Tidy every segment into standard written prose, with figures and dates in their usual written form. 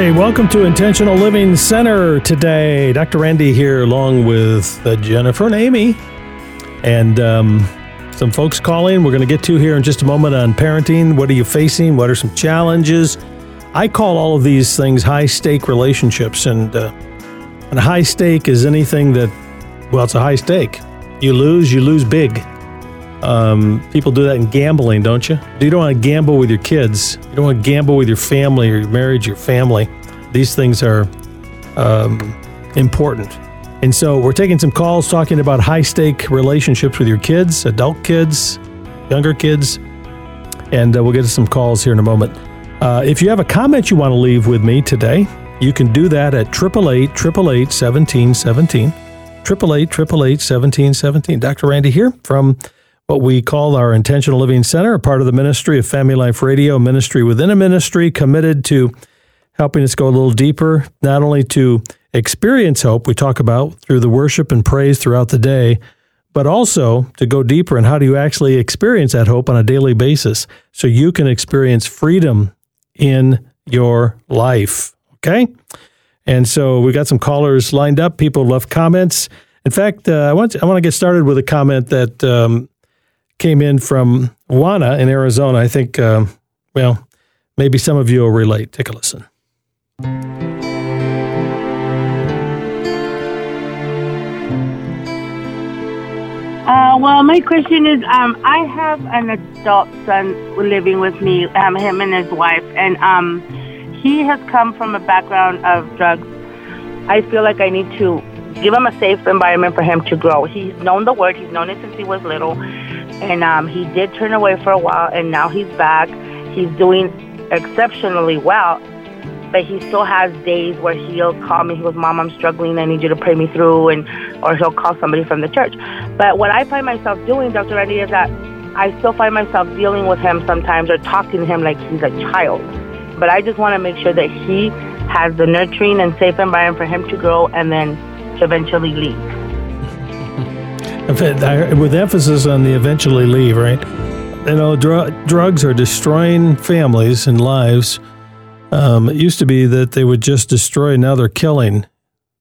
Hey, welcome to Intentional Living Center today. Dr. Randy here along with Jennifer and Amy and some folks calling. We're going to get to here in just a moment on parenting. What are you facing? What are some challenges? I call all of these things high-stake relationships, and a high stake is anything that, well, it's a high stake. You lose big. People do that in gambling, don't you? You don't want to gamble with your kids. You don't want to gamble with your family or your marriage, your family. These things are important. And so we're taking some calls talking about high-stake relationships with your kids, adult kids, younger kids, and we'll get to some calls here in a moment. If you have a comment you want to leave with me today, you can do that at 888-888-1717, 888-888-1717. Dr. Randy here from what we call our Intentional Living Center, a part of the ministry of Family Life Radio, ministry within a ministry, committed to helping us go a little deeper, not only to experience hope we talk about through the worship and praise throughout the day, but also to go deeper in how do you actually experience that hope on a daily basis so you can experience freedom in your life, okay? And so we got some callers lined up. People left comments. In fact, I want to get started with a comment that came in from Juana in Arizona. I think, well, maybe some of you will relate. Take a listen. Well, my question is, I have an adult son living with me, him and his wife, and he has come from a background of drugs. I feel like I need to give him a safe environment for him to grow. He's known the word. He's known it since he was little. And he did turn away for a while, and now he's back. He's doing exceptionally well, but he still has days where he'll call me. He goes, "Mom, I'm struggling. I need you to pray me through," or he'll call somebody from the church. But what I find myself doing, Dr. Randy, is that I still find myself dealing with him sometimes or talking to him like he's a child. But I just want to make sure that he has the nurturing and safe environment for him to grow and then to eventually leave. With emphasis on the eventually leave, right? You know, drugs are destroying families and lives. It used to be that they would just destroy. Now they're killing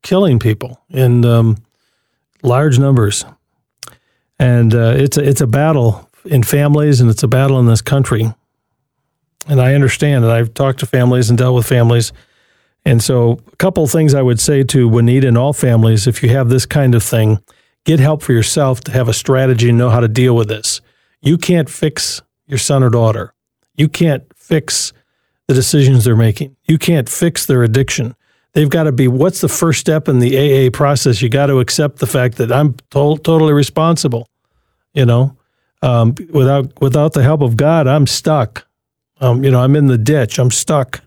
people in large numbers. And it's a battle in families, and it's a battle in this country. And I understand, and I've talked to families and dealt with families. And so a couple of things I would say to Juanita and all families, if you have this kind of thing, get help for yourself to have a strategy and know how to deal with this. You can't fix your son or daughter. You can't fix the decisions they're making. You can't fix their addiction. They've got to be, what's the first step in the AA process? You got to accept the fact that I'm totally responsible. You know, without the help of God, I'm stuck. I'm in the ditch. I'm stuck.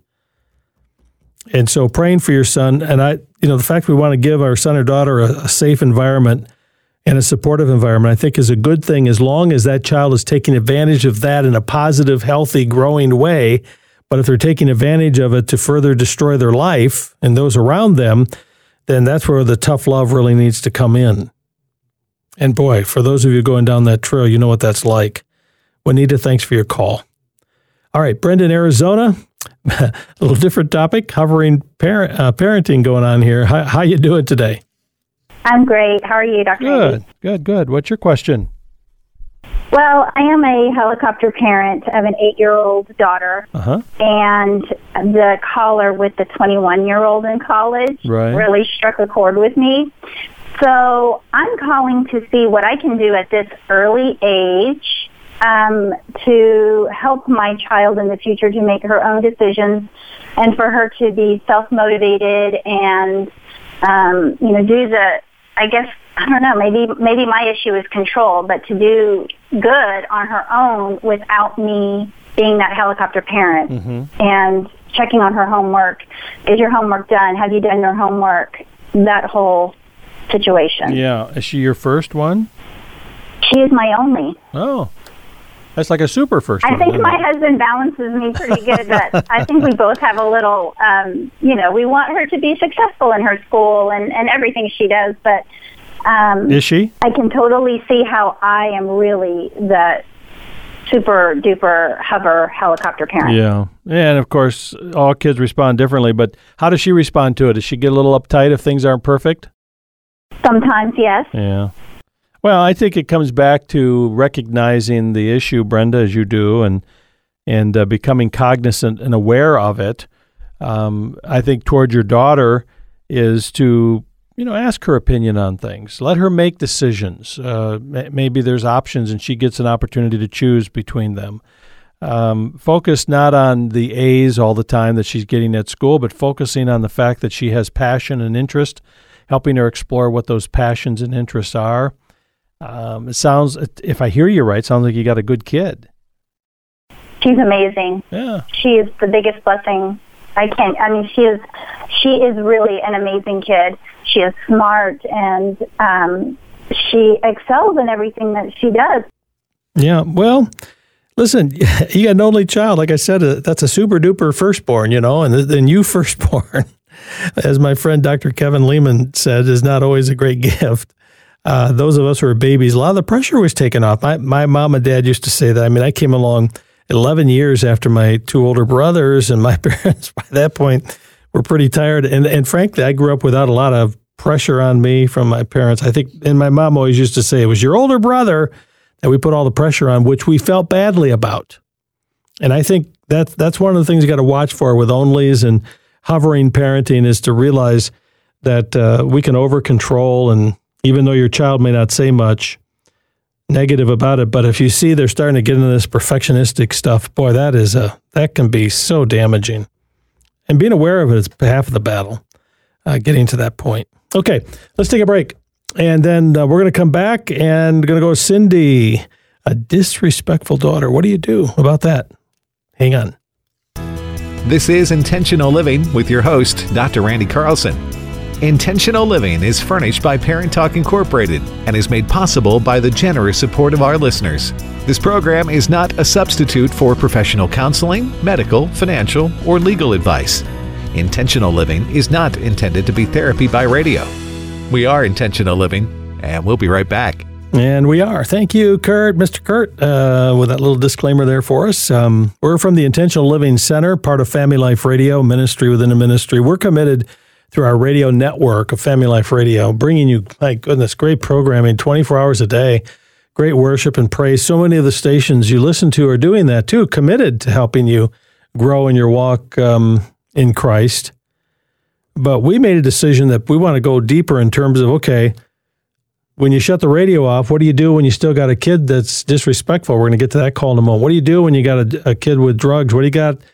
And so praying for your son, and the fact we want to give our son or daughter a safe environment and a supportive environment, I think is a good thing as long as that child is taking advantage of that in a positive, healthy, growing way. But if they're taking advantage of it to further destroy their life and those around them, then that's where the tough love really needs to come in. And boy, for those of you going down that trail, you know what that's like. Juanita, thanks for your call. All right, Brendan, Arizona. A little different topic, hovering parenting going on here. How you doing today? I'm great. How are you, Dr. Randy? Good. What's your question? Well, I am a helicopter parent of an 8-year-old daughter, and the caller with the 21-year-old in college really struck a chord with me. So I'm calling to see what I can do at this early age to help my child in the future to make her own decisions and for her to be self-motivated and, do maybe my issue is control, but to do good on her own without me being that helicopter parent and checking on her homework. Is your homework done? Have you done your homework? That whole situation. Yeah. Is she your first one? She is my only. Oh. That's like a super first one. I think my husband balances me pretty good, but I think we both have a little, we want her to be successful in her school and everything she does, but... Is she? I can totally see how I am really the super duper hover helicopter parent. Yeah. And of course, all kids respond differently, but how does she respond to it? Does she get a little uptight if things aren't perfect? Sometimes, yes. Yeah. Well, I think it comes back to recognizing the issue, Brenda, as you do, and becoming cognizant and aware of it. I think toward your daughter is to, ask her opinion on things. Let her make decisions. Maybe there's options and she gets an opportunity to choose between them. Focus not on the A's all the time that she's getting at school, but focusing on the fact that she has passion and interest, helping her explore what those passions and interests are. It sounds, if I hear you right, sounds like you got a good kid. She's amazing. Yeah. She is the biggest blessing. She is really an amazing kid. She is smart, and she excels in everything that she does. Yeah, well, listen, you got an only child. Like I said, that's a super-duper firstborn, and you firstborn, as my friend Dr. Kevin Lehman said, is not always a great gift. Those of us who are babies, a lot of the pressure was taken off. My mom and dad used to say that. I came along 11 years after my two older brothers, and my parents by that point were pretty tired. And frankly, I grew up without a lot of pressure on me from my parents. I think, and my mom always used to say, it was your older brother that we put all the pressure on, which we felt badly about. And I think that's one of the things you got to watch for with onlys and hovering parenting, is to realize that we can over-control, and even though your child may not say much negative about it, but if you see they're starting to get into this perfectionistic stuff, boy, that can be so damaging. And being aware of it is half of the battle, getting to that point. Okay, let's take a break. And then we're going to come back and going to go, Cindy, a disrespectful daughter. What do you do about that? Hang on. This is Intentional Living with your host, Dr. Randy Carlson. Intentional Living is furnished by Parent Talk Incorporated and is made possible by the generous support of our listeners. This program is not a substitute for professional counseling, medical, financial, or legal advice. Intentional Living is not intended to be therapy by radio. We are Intentional Living, and we'll be right back. And we are. Thank you, Kurt, Mr. Kurt, with that little disclaimer there for us. We're from the Intentional Living Center, part of Family Life Radio, ministry within a ministry. We're committed through our radio network of Family Life Radio, bringing you, my goodness, great programming, 24 hours a day, great worship and praise. So many of the stations you listen to are doing that too, committed to helping you grow in your walk in Christ. But we made a decision that we want to go deeper in terms of, okay, when you shut the radio off, what do you do when you still got a kid that's disrespectful? We're going to get to that call in a moment. What do you do when you got a kid with drugs? What are you going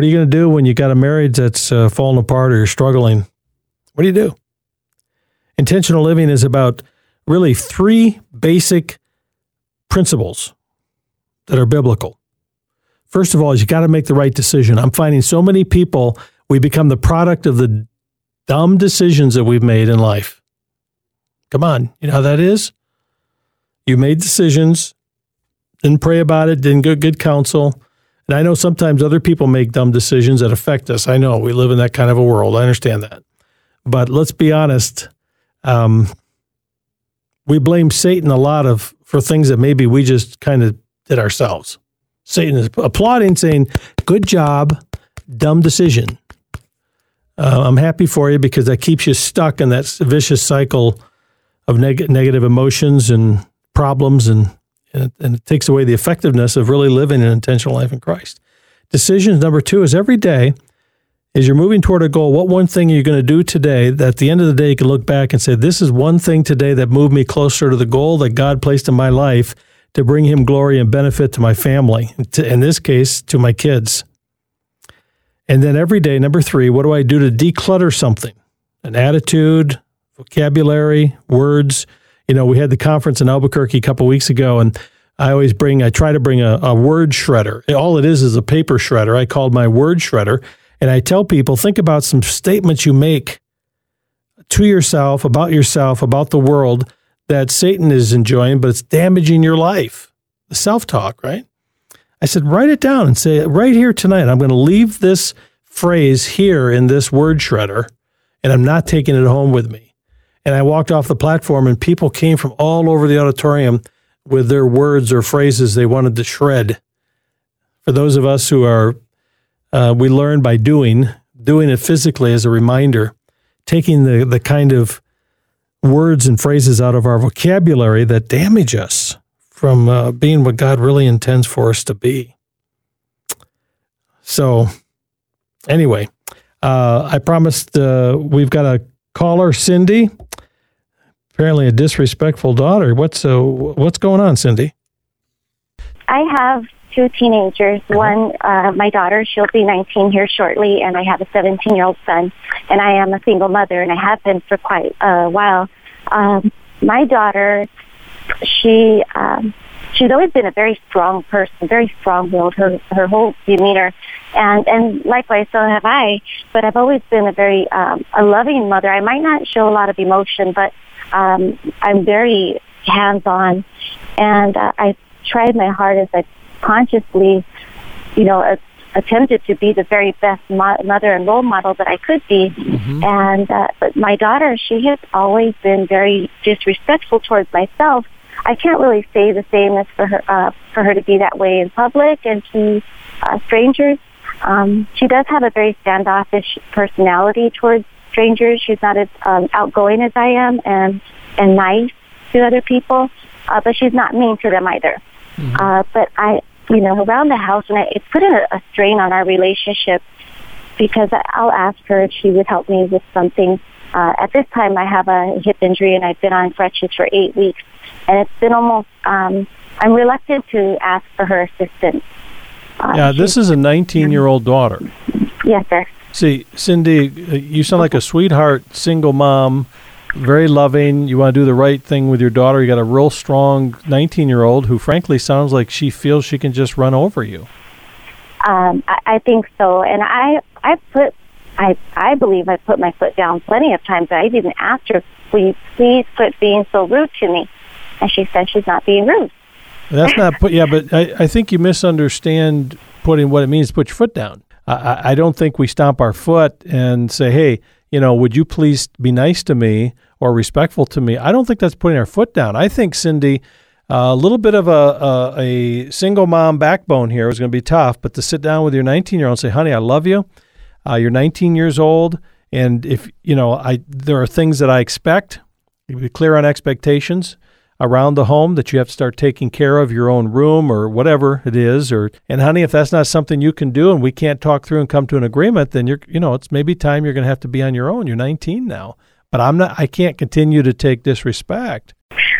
to do when you got a marriage that's falling apart, or you're struggling? What do you do? Intentional Living is about really three basic principles that are biblical. First of all, is you got to make the right decision. I'm finding so many people, we become the product of the dumb decisions that we've made in life. Come on, you know how that is? You made decisions, didn't pray about it, didn't get good counsel. And I know sometimes other people make dumb decisions that affect us. I know we live in that kind of a world. I understand that. But let's be honest, we blame Satan for things that maybe we just kind of did ourselves. Satan is applauding, saying, good job, dumb decision. I'm happy for you, because that keeps you stuck in that vicious cycle of negative emotions and problems, and it takes away the effectiveness of really living an intentional life in Christ. Decisions, number two, is every day. As you're moving toward a goal, what one thing are you going to do today that at the end of the day you can look back and say, this is one thing today that moved me closer to the goal that God placed in my life to bring him glory and benefit to my family, in this case, to my kids. And then every day, number three, what do I do to declutter something? An attitude, vocabulary, words. We had the conference in Albuquerque a couple of weeks ago, and I try to bring a word shredder. All it is a paper shredder. I called my word shredder. And I tell people, think about some statements you make to yourself, about the world that Satan is enjoying, but it's damaging your life. The self-talk, right? I said, write it down and say, right here tonight, I'm going to leave this phrase here in this word shredder, and I'm not taking it home with me. And I walked off the platform, and people came from all over the auditorium with their words or phrases they wanted to shred. for those of us who are, we learn by doing it physically as a reminder, taking the kind of words and phrases out of our vocabulary that damage us from being what God really intends for us to be. So anyway, I promised we've got a caller, Cindy, apparently a disrespectful daughter. What's going on, Cindy? I have two teenagers. One, my daughter, she'll be 19 here shortly, and I have a 17-year-old son, and I am a single mother, and I have been for quite a while. My daughter, she's always been a very strong person, very strong-willed, her whole demeanor, and likewise, so have I, but I've always been a very a loving mother. I might not show a lot of emotion, but I'm very hands-on, and I tried my hardest. I consciously, attempted to be the very best mother and role model that I could be. Mm-hmm. And but my daughter, she has always been very disrespectful towards myself. I can't really say the same as for her to be that way in public and to strangers. She does have a very standoffish personality towards strangers. She's not as outgoing as I am and nice to other people, but she's not mean to them either. Mm-hmm. But I, around the house, and it put a strain on our relationship because I'll ask her if she would help me with something. At this time, I have a hip injury, and I've been on crutches for 8 weeks. And it's been almost, I'm reluctant to ask for her assistance. This is a 19-year-old daughter. Yes, sir. See, Cindy, you sound like a sweetheart, single mom, very loving. You want to do the right thing with your daughter. You got a real strong 19-year-old who, frankly, sounds like she feels she can just run over you. I think so. And I believe I put my foot down plenty of times. I even asked her, will you please quit being so rude to me? And she said she's not being rude. That's not put. Yeah, but I think you misunderstand putting what it means to put your foot down. I don't think we stomp our foot and say, hey, would you please be nice to me or respectful to me? I don't think that's putting our foot down. I think, Cindy, a little bit of a single mom backbone here is going to be tough, but to sit down with your 19-year-old and say, honey, I love you. You're 19 years old, and if there are things that I expect. Be clear on expectations around the home that you have to start taking care of your own room or whatever it is. And honey, if that's not something you can do and we can't talk through and come to an agreement, then it's maybe time you're going to have to be on your own. You're 19 now, but I can't continue to take disrespect.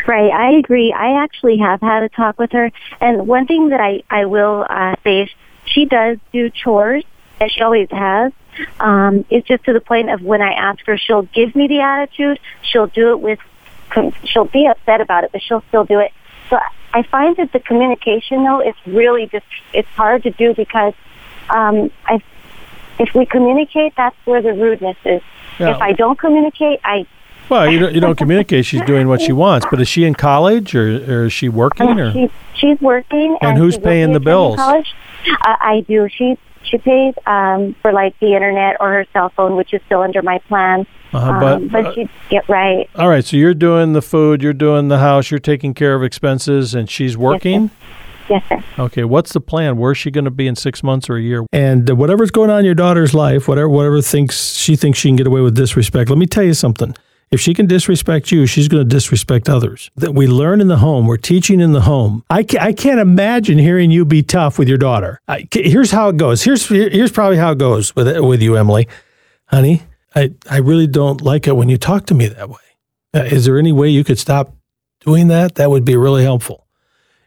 Right. I agree. I actually have had a talk with her. And one thing that I will say is she does do chores, as she always has. It's just to the point of when I ask her, she'll give me the attitude. She'll do it she'll be upset about it, but she'll still do it. So I find that the communication, though, is really it's hard to do because if we communicate, that's where the rudeness is. Yeah. If I don't communicate, Well, you don't communicate. She's doing what she wants, but is she in college or is she working? Or? She's working. And who's paying the bills? I do. She pays for the internet or her cell phone, which is still under my plan. But she get right. All right, so you're doing the food, you're doing the house, you're taking care of expenses, and she's working? Yes, sir. Yes, sir. Okay, what's the plan? Where's she going to be in 6 months or a year? And whatever's going on in your daughter's life, whatever she thinks she can get away with disrespect, let me tell you something. If she can disrespect you, she's going to disrespect others. That we learn in the home. We're teaching in the home. I can't imagine hearing you be tough with your daughter. Here's how it goes. Here's probably how it goes with you, Emily. Honey, I really don't like it when you talk to me that way. Is there any way you could stop doing that? That would be really helpful.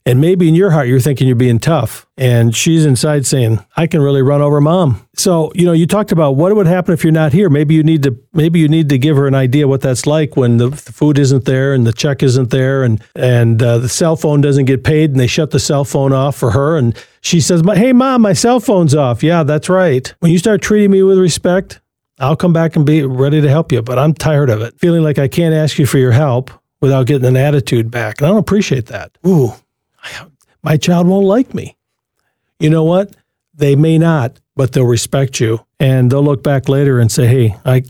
And maybe in your heart, you're thinking you're being tough. And she's inside saying, I can really run over mom. So, you talked about what would happen if you're not here. Maybe you need to give her an idea what that's like when the food isn't there and the check isn't there and the cell phone doesn't get paid and they shut the cell phone off for her. And she says, hey, mom, my cell phone's off. Yeah, that's right. When you start treating me with respect, I'll come back and be ready to help you. But I'm tired of it. Feeling like I can't ask you for your help without getting an attitude back. And I don't appreciate that. Ooh. My child won't like me. You know what? They may not, but they'll respect you. And they'll look back later and say, hey, I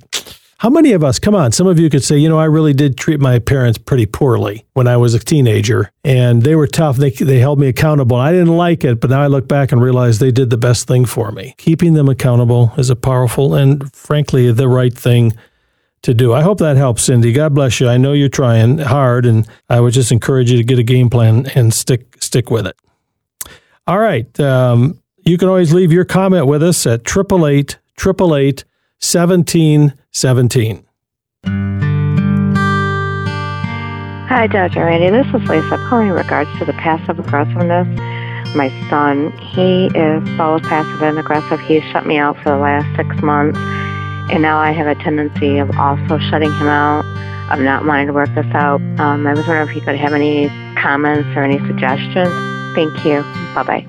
How many of us, come on, some of you could say, you know, I really did treat my parents pretty poorly when I was a teenager, and they were tough. They held me accountable. I didn't like it, but now I look back and realize they did the best thing for me. Keeping them accountable is a powerful and, frankly, the right thing to do. I hope that helps, Cindy. God bless you. I know you're trying hard, and I would just encourage you to get a game plan and stick with it. All right. You can always leave your comment with us at 888-888-1717. Hi, Dr. Randy. This is Lisa calling in regards to the passive aggressiveness. My son, he is so passive and aggressive. He's shut me out for the last 6 months, and now I have a tendency of also shutting him out. I'm not wanting to work this out. I was wondering if you could have any comments or any suggestions. Thank you. Bye-bye.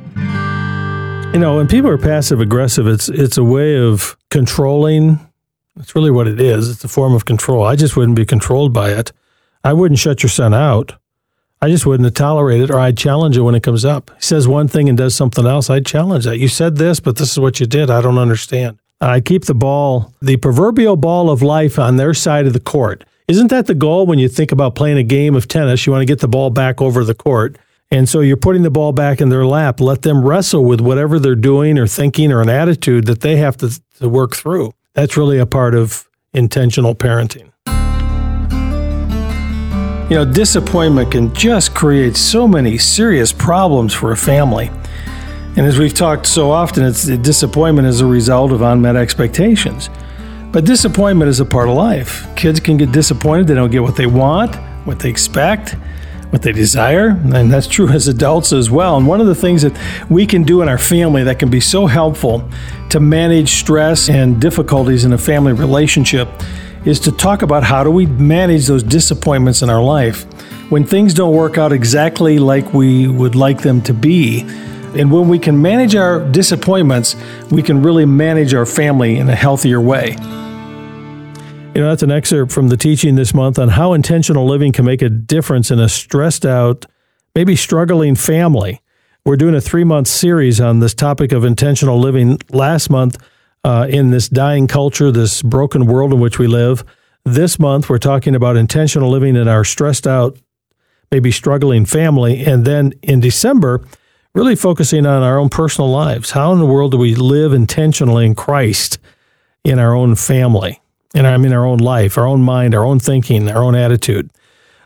You know, when people are passive-aggressive, it's a way of controlling. That's really what it is. It's a form of control. I just wouldn't be controlled by it. I wouldn't shut your son out. I just wouldn't tolerate it, or I'd challenge it when it comes up. He says one thing and does something else. I'd challenge that. You said this, but this is what you did. I don't understand. I keep the proverbial ball of life on their side of the court. Isn't that the goal when you think about playing a game of tennis? You want to get the ball back over the court. And so you're putting the ball back in their lap. Let them wrestle with whatever they're doing or thinking or an attitude that they have to work through. That's really a part of intentional parenting. You know, disappointment can just create so many serious problems for a family. And as we've talked so often, it's disappointment is a result of unmet expectations. But disappointment is a part of life. Kids can get disappointed. They don't get what they want, what they expect, what they desire, and that's true as adults as well. And one of the things that we can do in our family that can be so helpful to manage stress and difficulties in a family relationship is to talk about how do we manage those disappointments in our life when things don't work out exactly like we would like them to be. And when we can manage our disappointments, we can really manage our family in a healthier way. You know, that's an excerpt from the teaching this month on how intentional living can make a difference in a stressed out, maybe struggling family. We're doing a 3-month series on this topic of intentional living. Last month, in this dying culture, this broken world in which we live, this month we're talking about intentional living in our stressed out, maybe struggling family. And then in December, really focusing on our own personal lives. How in the world do we live intentionally in Christ in our own family? And I mean our own life, our own mind, our own thinking, our own attitude.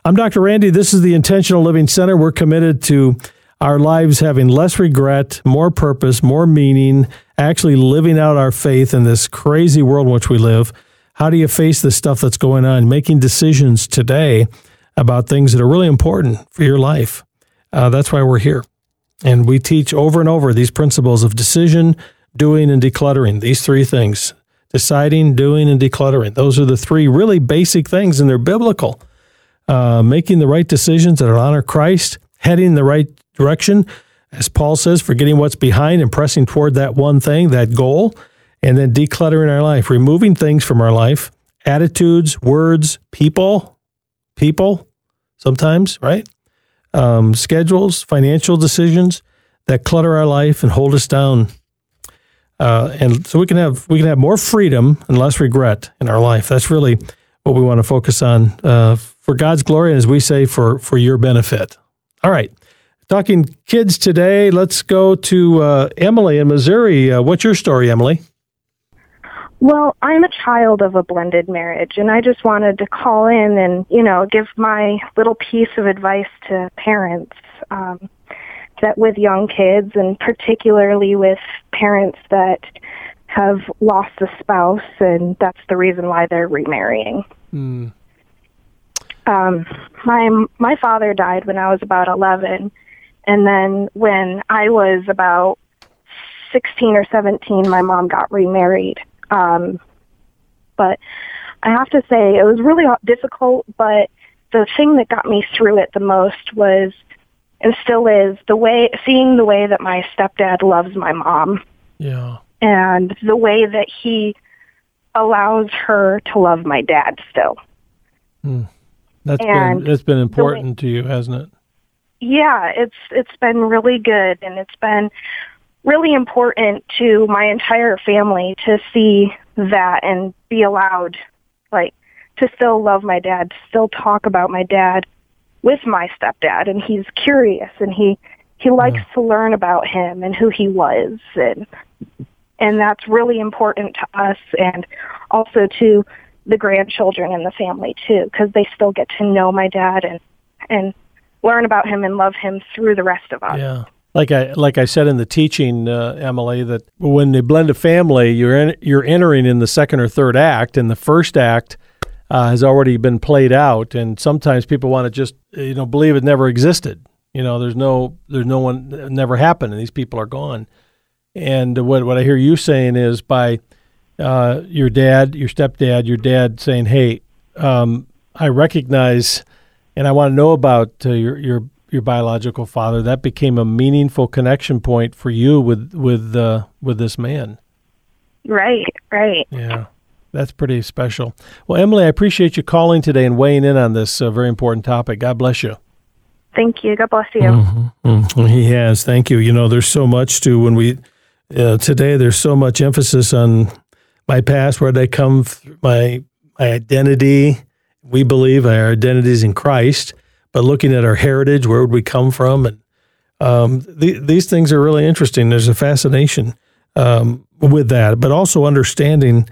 I'm Dr. Randy. This is the Intentional Living Center. We're committed to our lives having less regret, more purpose, more meaning, actually living out our faith in this crazy world in which we live. How do you face the stuff that's going on? Making decisions today about things that are really important for your life. That's why we're here. And we teach over and over these principles of decision, doing, and decluttering, these three things. Deciding, doing, and decluttering. Those are the three really basic things, and they're biblical. Making the right decisions that honor Christ, heading the right direction, as Paul says, forgetting what's behind and pressing toward that one thing, that goal, and then decluttering our life, removing things from our life, attitudes, words, people sometimes, right? Schedules, financial decisions that clutter our life and hold us down. And so we can have more freedom and less regret in our life. That's really what we want to focus on for God's glory, and as we say, for your benefit. All right, talking kids today. Let's go to Emily in Missouri. What's your story, Emily? Well, I'm a child of a blended marriage, and I just wanted to call in and, you know, give my little piece of advice to parents. That with young kids, and particularly with parents that have lost a spouse, and that's the reason why they're remarrying. Mm. My father died when I was about 11, and then when I was about 16 or 17, my mom got remarried. But I have to say, it was really difficult, but the thing that got me through it the most was, and still is, seeing the way that my stepdad loves my mom. Yeah. And the way that he allows her to love my dad still. Mm. That's been important to you, hasn't it? Yeah, it's been really good, and it's been really important to my entire family to see that and be allowed like, to still love my dad, to still talk about my dad with my stepdad, and he's curious, and he likes to learn about him and who he was, and that's really important to us, and also to the grandchildren and the family too, because they still get to know my dad and learn about him and love him through the rest of us. Yeah. Like I said in the teaching, Emily, that when you blend a family, you're entering in the second or third act, and the first act has already been played out. And sometimes people want to just believe it never existed. There's no one, it never happened, and these people are gone. And what I hear you saying is by your dad, your stepdad, your dad saying, "Hey, I recognize, and I want to know about your biological father," that became a meaningful connection point for you with this man. Right. Yeah, that's pretty special. Well, Emily, I appreciate you calling today and weighing in on this very important topic. God bless you. Thank you. God bless you. Mm-hmm. Mm-hmm. Yes, thank you. There's so much to today. There's so much emphasis on my past, where I come, my identity. We believe our identity is in Christ. But looking at our heritage, where would we come from? And these things are really interesting. There's a fascination with that, but also understanding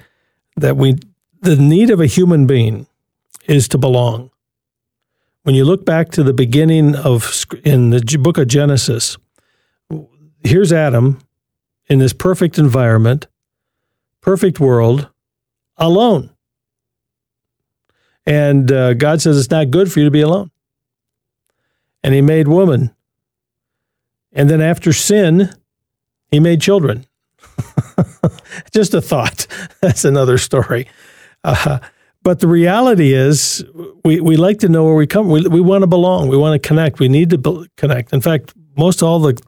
that the need of a human being is to belong. When you look back to the beginning in the book of Genesis, here's Adam in this perfect environment, perfect world, alone. And God says it's not good for you to be alone. And he made woman. And then after sin, he made children. Just a thought. That's another story. But the reality is we like to know where we come. We want to belong. We want to connect. We need to connect. In fact, most all the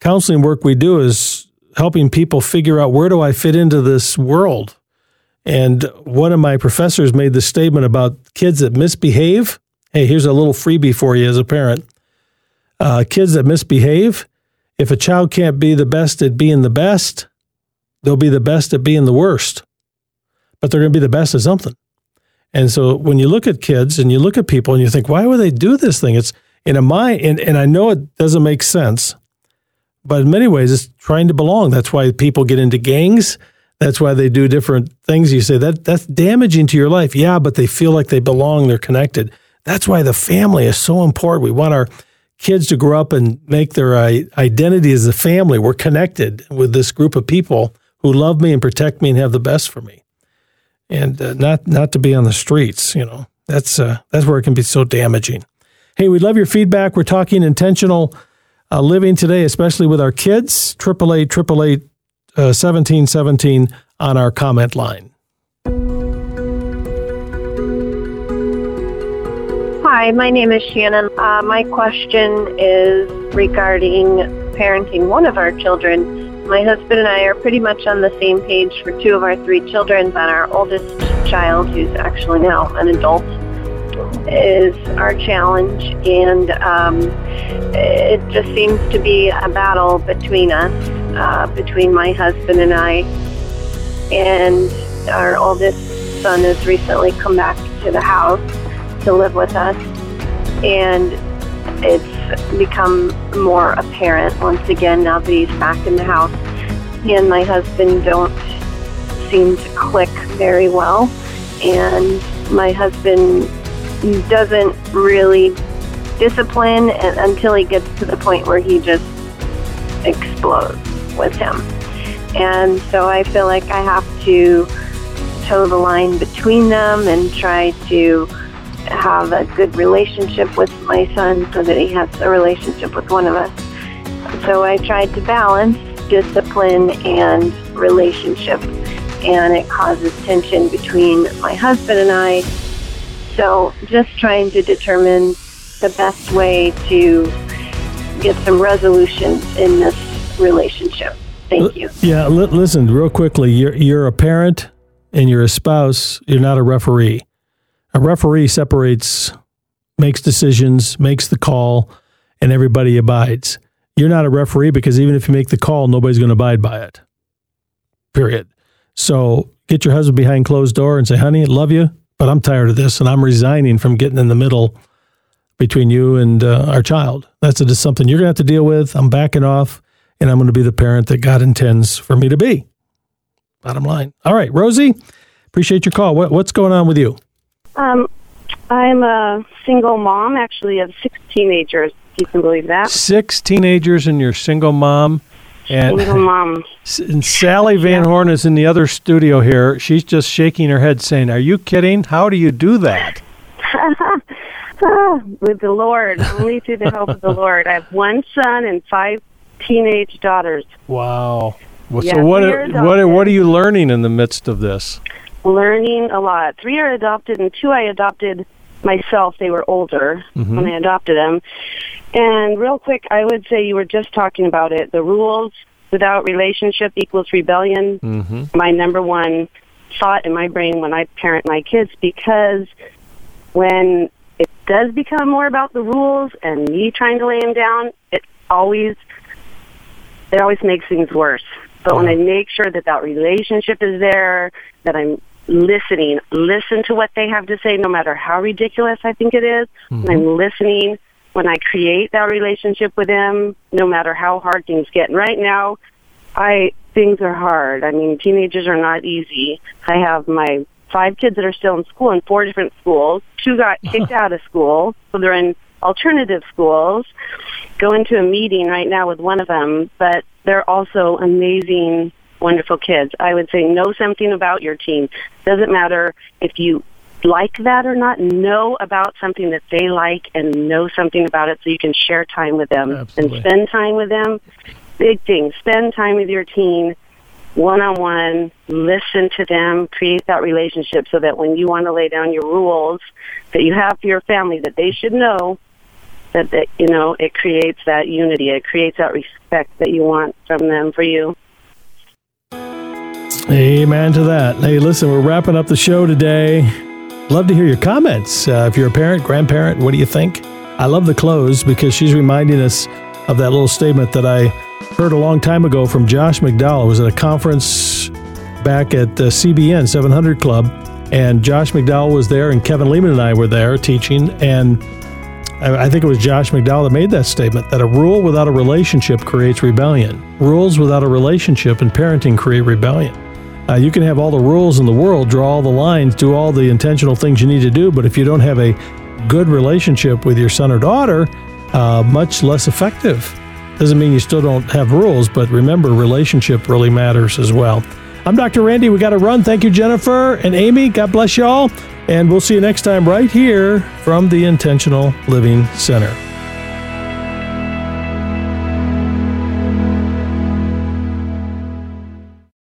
counseling work we do is helping people figure out, where do I fit into this world? And one of my professors made the statement about kids that misbehave. Hey, here's a little freebie for you as a parent. Kids that misbehave, if a child can't be the best at being the best, they'll be the best at being the worst. But they're going to be the best at something. And so when you look at kids and you look at people and you think, why would they do this thing? It's in a mind, and I know it doesn't make sense, but in many ways it's trying to belong. That's why people get into gangs. That's why they do different things. You say that's damaging to your life. Yeah, but they feel like they belong. They're connected. That's why the family is so important. We want our kids to grow up and make their identity as a family. We're connected with this group of people who love me and protect me and have the best for me, and not to be on the streets. That's where it can be so damaging. Hey, we love your feedback. We're talking intentional living today, especially with our kids. 888-888-1717 on our comment line. Hi, my name is Shannon. My question is regarding parenting one of our children. My husband and I are pretty much on the same page for two of our three children, but our oldest child, who's actually now an adult, is our challenge, and it just seems to be a battle between us, between my husband and I, and our oldest son has recently come back to the house to live with us, and it's become more apparent once again now that he's back in the house. He and my husband don't seem to click very well, and my husband doesn't really discipline until he gets to the point where he just explodes with him. And so I feel like I have to toe the line between them and try to have a good relationship with my son so that he has a relationship with one of us. So I tried to balance discipline and relationship, and it causes tension between my husband and I. So just trying to determine the best way to get some resolution in this relationship. Thank you. Yeah, listen, real quickly, you're a parent and you're a spouse, you're not a referee. A referee separates, makes decisions, makes the call, and everybody abides. You're not a referee, because even if you make the call, nobody's going to abide by it, period. So get your husband behind closed door and say, honey, love you, but I'm tired of this and I'm resigning from getting in the middle between you and our child. That's just something you're going to have to deal with. I'm backing off, and I'm going to be the parent that God intends for me to be. Bottom line. All right, Rosie, appreciate your call. What's going on with you? I'm a single mom, actually, of 6 teenagers, if you can believe that. 6 teenagers and you're single mom. Single mom. And Sally Van Horn is in the other studio here. She's just shaking her head saying, are you kidding? How do you do that? With the Lord, only through the help of the Lord. I have 1 son and 5 teenage daughters. Wow. Well, yeah, so what are you learning in the midst of this? Learning a lot. 3 are adopted, and 2 I adopted myself. They were older when I adopted them. And real quick, I would say you were just talking about it. The rules without relationship equals rebellion. Mm-hmm. My number one thought in my brain when I parent my kids, because when it does become more about the rules and me trying to lay them down, it always makes things worse. But when I make sure that relationship is there, that I'm listen to what they have to say, no matter how ridiculous I think it is, when I'm listening, when I create that relationship with them, no matter how hard things get. And right now, things are hard. I mean, teenagers are not easy. I have my 5 kids that are still in school in 4 different schools. 2 got kicked out of school, so they're in alternative schools. Going to a meeting right now with one of them, but they're also amazing, wonderful kids. I would say know something about your teen. Doesn't matter if you like that or not. Know about something that they like and know something about it so you can share time with them. Absolutely. And spend time with them. Big thing. Spend time with your teen one-on-one, listen to them, create that relationship so that when you want to lay down your rules that you have for your family, that they should know that you know, it creates that unity. It creates that respect that you want from them for you. Amen to that. Hey, listen, we're wrapping up the show today. Love to hear your comments. If you're a parent, grandparent, what do you think? I love the close because she's reminding us of that little statement that I heard a long time ago from Josh McDowell. It was at a conference back at the CBN 700 Club, and Josh McDowell was there, and Kevin Lehman and I were there teaching, and I think it was Josh McDowell that made that statement, that a rule without a relationship creates rebellion. Rules without a relationship in parenting create rebellion. You can have all the rules in the world, draw all the lines, do all the intentional things you need to do, but if you don't have a good relationship with your son or daughter, much less effective. Doesn't mean you still don't have rules, but remember, relationship really matters as well. I'm Dr. Randy. We got to run. Thank you, Jennifer and Amy. God bless y'all. And we'll see you next time right here from the Intentional Living Center.